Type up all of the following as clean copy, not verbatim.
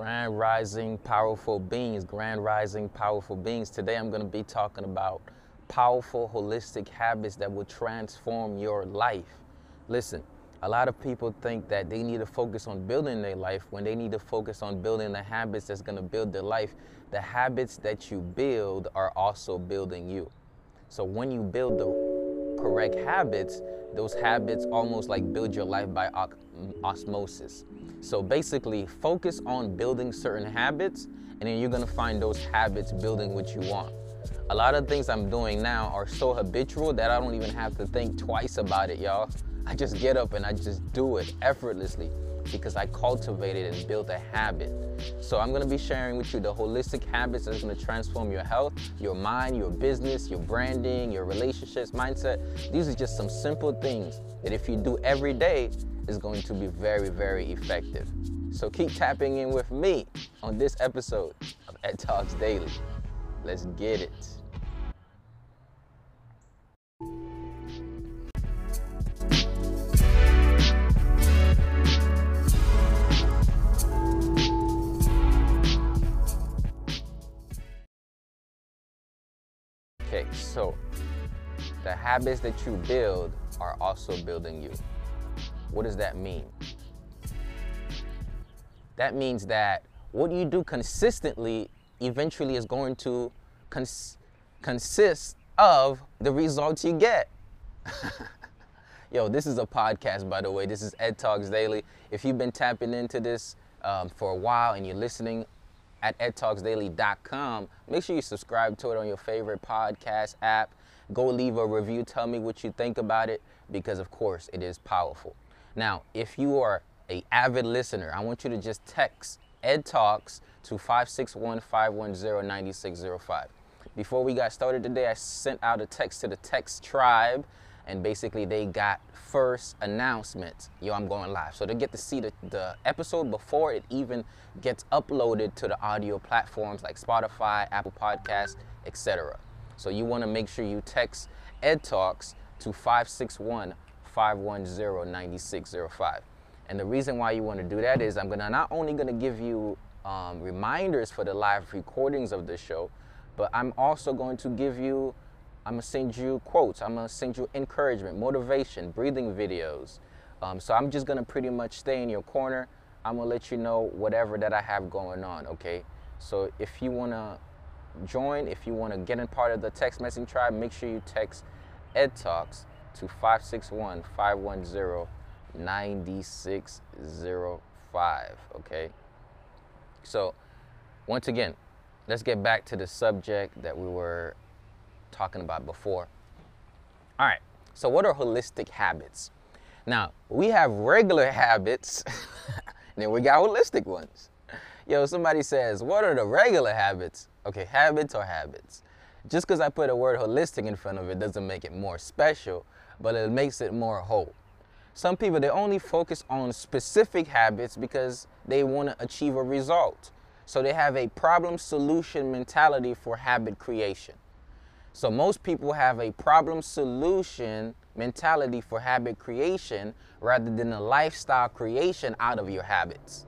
Grand Rising Powerful Beings, Grand Rising Powerful Beings. Today I'm going to be talking about powerful holistic habits that will transform your life. Listen, a lot of people think that they need to focus on building their life when they need to focus on building the habits that's going to build their life. The habits that you build are also building you. So when you build the correct habits, those habits almost like build your life by osmosis. So basically focus on building certain habits and then you're going to find those habits building what you want. A lot of things I'm doing now are so habitual that I don't even have to think twice about it, y'all. I just get up and I just do it effortlessly because I cultivated and built a habit. So I'm going to be sharing with you the holistic habits that's going to transform your health, your mind, your business, your branding, your relationships, mindset. These are just some simple things that if you do every day, is going to be very, very effective. So keep tapping in with me on this episode of Ed Talks Daily. Let's get it. Okay, so the habits that you build are also building you. What does that mean? That means that what you do consistently eventually is going to consist of the results you get. Yo, this is a podcast, by the way. This is Ed Talks Daily. If you've been tapping into this for a while and you're listening at edtalksdaily.com, make sure you subscribe to it on your favorite podcast app. Go leave a review. Tell me what you think about it because, of course, it is powerful. Now, if you are an avid listener, I want you to just text Ed Talks to 561-510-9605. Before we got started today, I sent out a text to the text tribe, and basically they got first announcements. Yo, I'm going live. So they get to see the episode before it even gets uploaded to the audio platforms like Spotify, Apple Podcasts, etc. So you want to make sure you text Ed Talks to 561-510-9605. And the reason why you want to do that is I'm gonna not only gonna give you reminders for the live recordings of the show, but I'm also going to give you, I'm gonna send you quotes, I'm gonna send you encouragement, motivation, breathing videos. So I'm just gonna pretty much stay in your corner. I'm gonna let you know whatever that I have going on, okay? So if you wanna join, if you wanna get in part of the text messaging tribe, make sure you text Ed Talks to 561-510-9605, okay? So, once again, let's get back to the subject that we were talking about before. All right, so what are holistic habits? Now, we have regular habits, and then we got holistic ones. Yo, somebody says, what are the regular habits? Okay, habits are habits. Just because I put a word holistic in front of it doesn't make it more special, but it makes it more whole. Some people, they only focus on specific habits because they want to achieve a result. So they have a problem solution mentality for habit creation. So most people have a problem solution mentality for habit creation rather than a lifestyle creation out of your habits.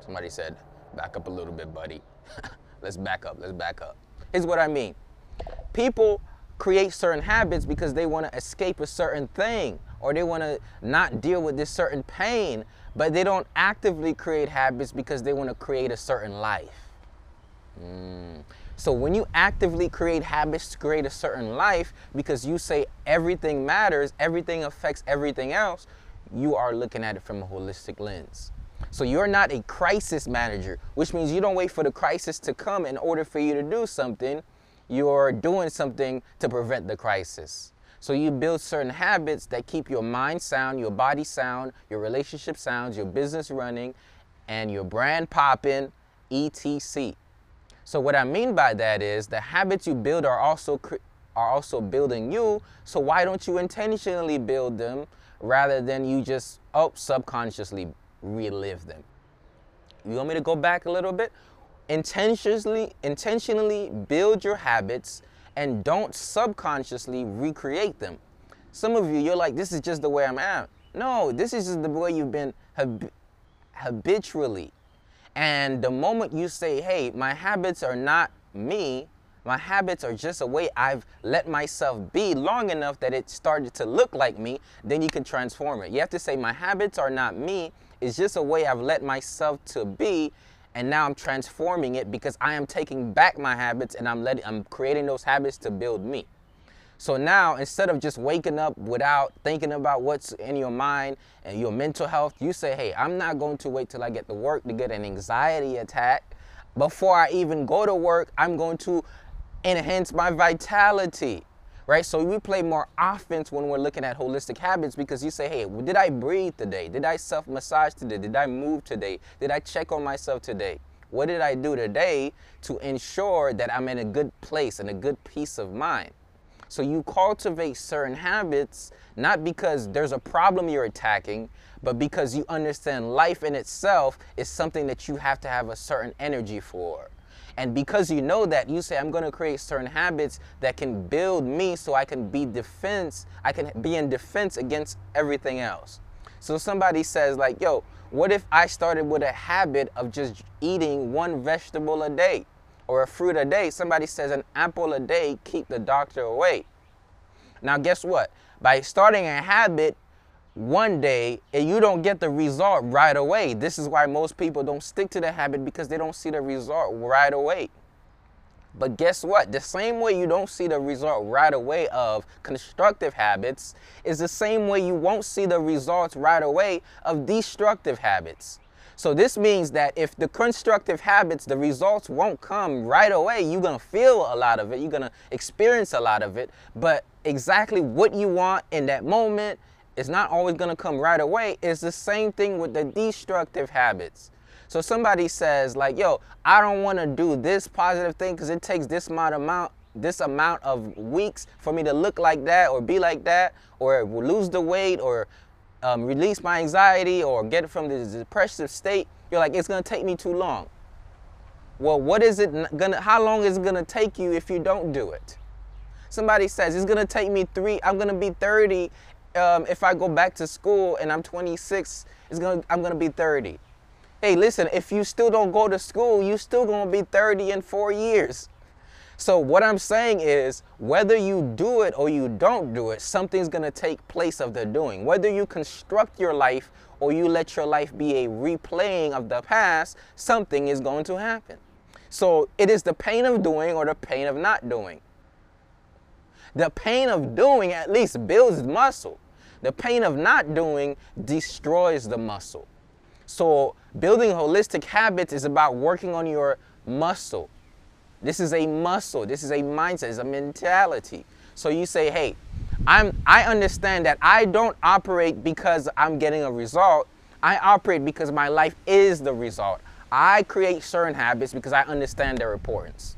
Somebody said, back up a little bit, buddy. Let's back up. Here's what I mean. People create certain habits because they want to escape a certain thing, or they want to not deal with this certain pain, but they don't actively create habits because they want to create a certain life. So when you actively create habits to create a certain life, because you say everything matters, everything affects everything else, you are looking at it from a holistic lens. So you're not a crisis manager, which means you don't wait for the crisis to come in order for you to do something. You're doing something to prevent the crisis. So you build certain habits that keep your mind sound, your body sound, your relationship sound, your business running, and your brand popping, etc. So what I mean by that is the habits you build are also building you. So why don't you intentionally build them rather than you just subconsciously relive them? You want me to go back a little bit? Intentionally build your habits and don't subconsciously recreate them. Some of you, you're like, this is just the way I'm at. No, this is just the way you've been habitually. And the moment you say, hey, my habits are not me, my habits are just a way I've let myself be long enough that it started to look like me, then you can transform it. You have to say, my habits are not me, it's just a way I've let myself to be, and now I'm transforming it because I am taking back my habits and I'm creating those habits to build me. So now, instead of just waking up without thinking about what's in your mind and your mental health, you say, hey, I'm not going to wait till I get to work to get an anxiety attack. Before I even go to work, I'm going to enhance my vitality, right? So we play more offense when we're looking at holistic habits because you say, hey, did I breathe today? Did I self-massage today? Did I move today? Did I check on myself today? What did I do today to ensure that I'm in a good place and a good peace of mind? So you cultivate certain habits, not because there's a problem you're attacking, but because you understand life in itself is something that you have to have a certain energy for. And because you know that, you say, I'm going to create certain habits that can build me so I can be in defense against everything else. So somebody says like, yo, what if I started with a habit of just eating one vegetable a day? Or a fruit a day? Somebody says an apple a day keep the doctor away. Now guess what? By starting a habit one day, you don't get the result right away. This is why most people don't stick to the habit because they don't see the result right away. But guess what? The same way you don't see the result right away of constructive habits is the same way you won't see the results right away of destructive habits. So this means that if the constructive habits, the results won't come right away. You're going to feel a lot of it. You're going to experience a lot of it. But exactly what you want in that moment is not always going to come right away. It's the same thing with the destructive habits. So somebody says like, yo, I don't want to do this positive thing because it takes this amount of weeks for me to look like that or be like that or lose the weight or release my anxiety or get from this depressive state. You're like, it's gonna take me too long. Well, how long is it gonna take you if you don't do it? Somebody says, it's gonna take me I'm gonna be 30 if I go back to school and I'm 26, I'm gonna be 30. Hey, listen, if you still don't go to school, you still gonna be 30 in 4 years. So what I'm saying is, whether you do it or you don't do it, something's going to take place of the doing. Whether you construct your life or you let your life be a replaying of the past, something is going to happen. So it is the pain of doing or the pain of not doing. The pain of doing at least builds muscle. The pain of not doing destroys the muscle. So building holistic habits is about working on your muscle. This is a muscle, this is a mindset, it's a mentality. So you say, hey, I understand that I don't operate because I'm getting a result. I operate because my life is the result. I create certain habits because I understand their importance.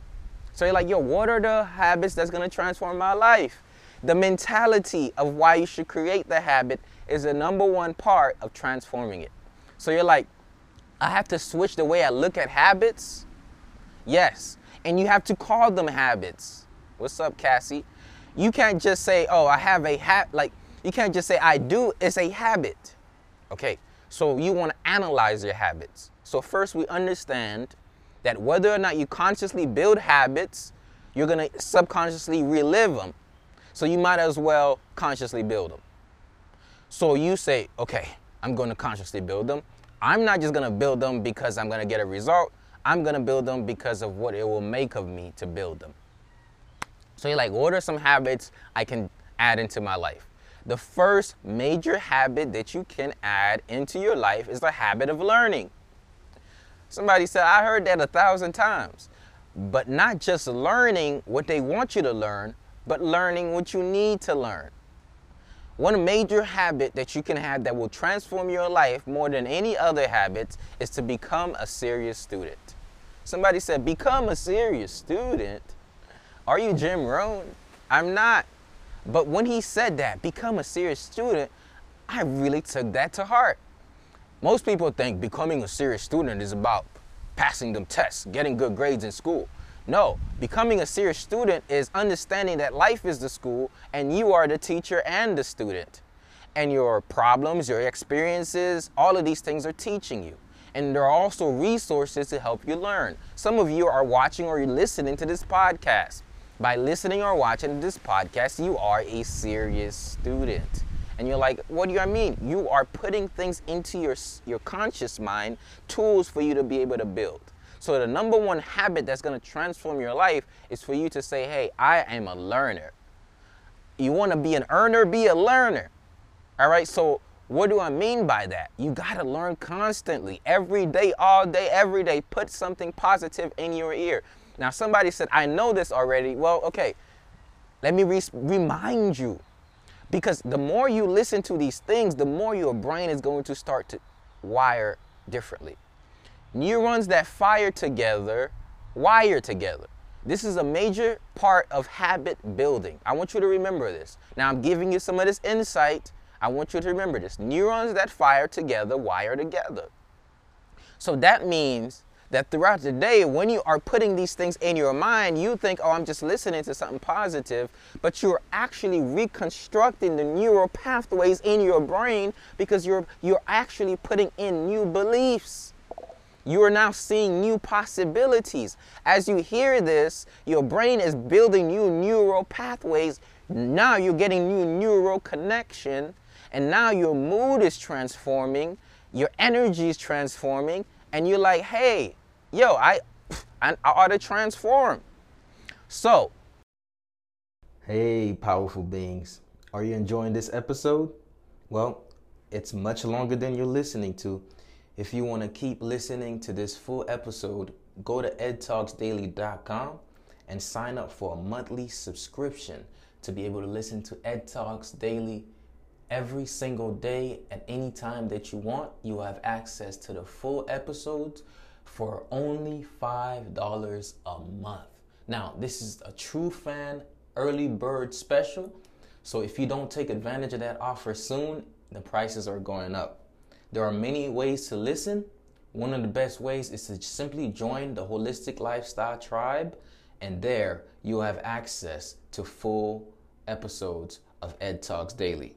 So you're like, yo, what are the habits that's gonna transform my life? The mentality of why you should create the habit is the #1 part of transforming it. So you're like, I have to switch the way I look at habits? Yes. And you have to call them habits. What's up, Cassie? You can't just say, oh, I have a habit. Like, you can't just say, I do. It's a habit. Okay, so you want to analyze your habits. So first we understand that whether or not you consciously build habits, you're going to subconsciously relive them. So you might as well consciously build them. So you say, okay, I'm going to consciously build them. I'm not just going to build them because I'm going to get a result. I'm going to build them because of what it will make of me to build them. So you're like, what are some habits I can add into my life? The first major habit that you can add into your life is the habit of learning. Somebody said, I heard that 1,000 times. But not just learning what they want you to learn, but learning what you need to learn. One major habit that you can have that will transform your life more than any other habits is to become a serious student. Somebody said, become a serious student? Are you Jim Rohn? I'm not. But when he said that, become a serious student, I really took that to heart. Most people think becoming a serious student is about passing them tests, getting good grades in school. No, becoming a serious student is understanding that life is the school and you are the teacher and the student. And your problems, your experiences, all of these things are teaching you. and there are also resources to help you learn. Some of you are watching or you're listening to this podcast. By listening or watching this podcast, you are a serious student. And you're like, what do I mean? You are putting things into your conscious mind, tools for you to be able to build. So the number one habit that's going to transform your life is for you to say, hey, I am a learner. You want to be an earner, be a learner. All right, so what do I mean by that? You got to learn constantly, every day, all day, every day. Put something positive in your ear. Now, somebody said, I know this already. Well, okay, let me remind you. Because the more you listen to these things, the more your brain is going to start to wire differently. Neurons that fire together, wire together. This is a major part of habit building. I want you to remember this. Now, I'm giving you some of this insight. I want you to remember this. Neurons that fire together, wire together. So that means that throughout the day, when you are putting these things in your mind, you think, oh, I'm just listening to something positive, but you're actually reconstructing the neural pathways in your brain because you're actually putting in new beliefs. You are now seeing new possibilities. As you hear this, your brain is building new neural pathways. Now you're getting new neural connection, and now your mood is transforming, your energy is transforming, and you're like, hey, yo, I ought to transform. So, hey, powerful beings, are you enjoying this episode? Well, it's much longer than you're listening to. If you want to keep listening to this full episode, go to edtalksdaily.com and sign up for a monthly subscription to be able to listen to Ed Talks Daily every single day at any time that you want. You have access to the full episodes for only $5 a month. Now, this is a true fan early bird special. So if you don't take advantage of that offer soon, the prices are going up. There are many ways to listen. One of the best ways is to simply join the Holistic Lifestyle Tribe, and there you'll have access to full episodes of Ed Talks Daily.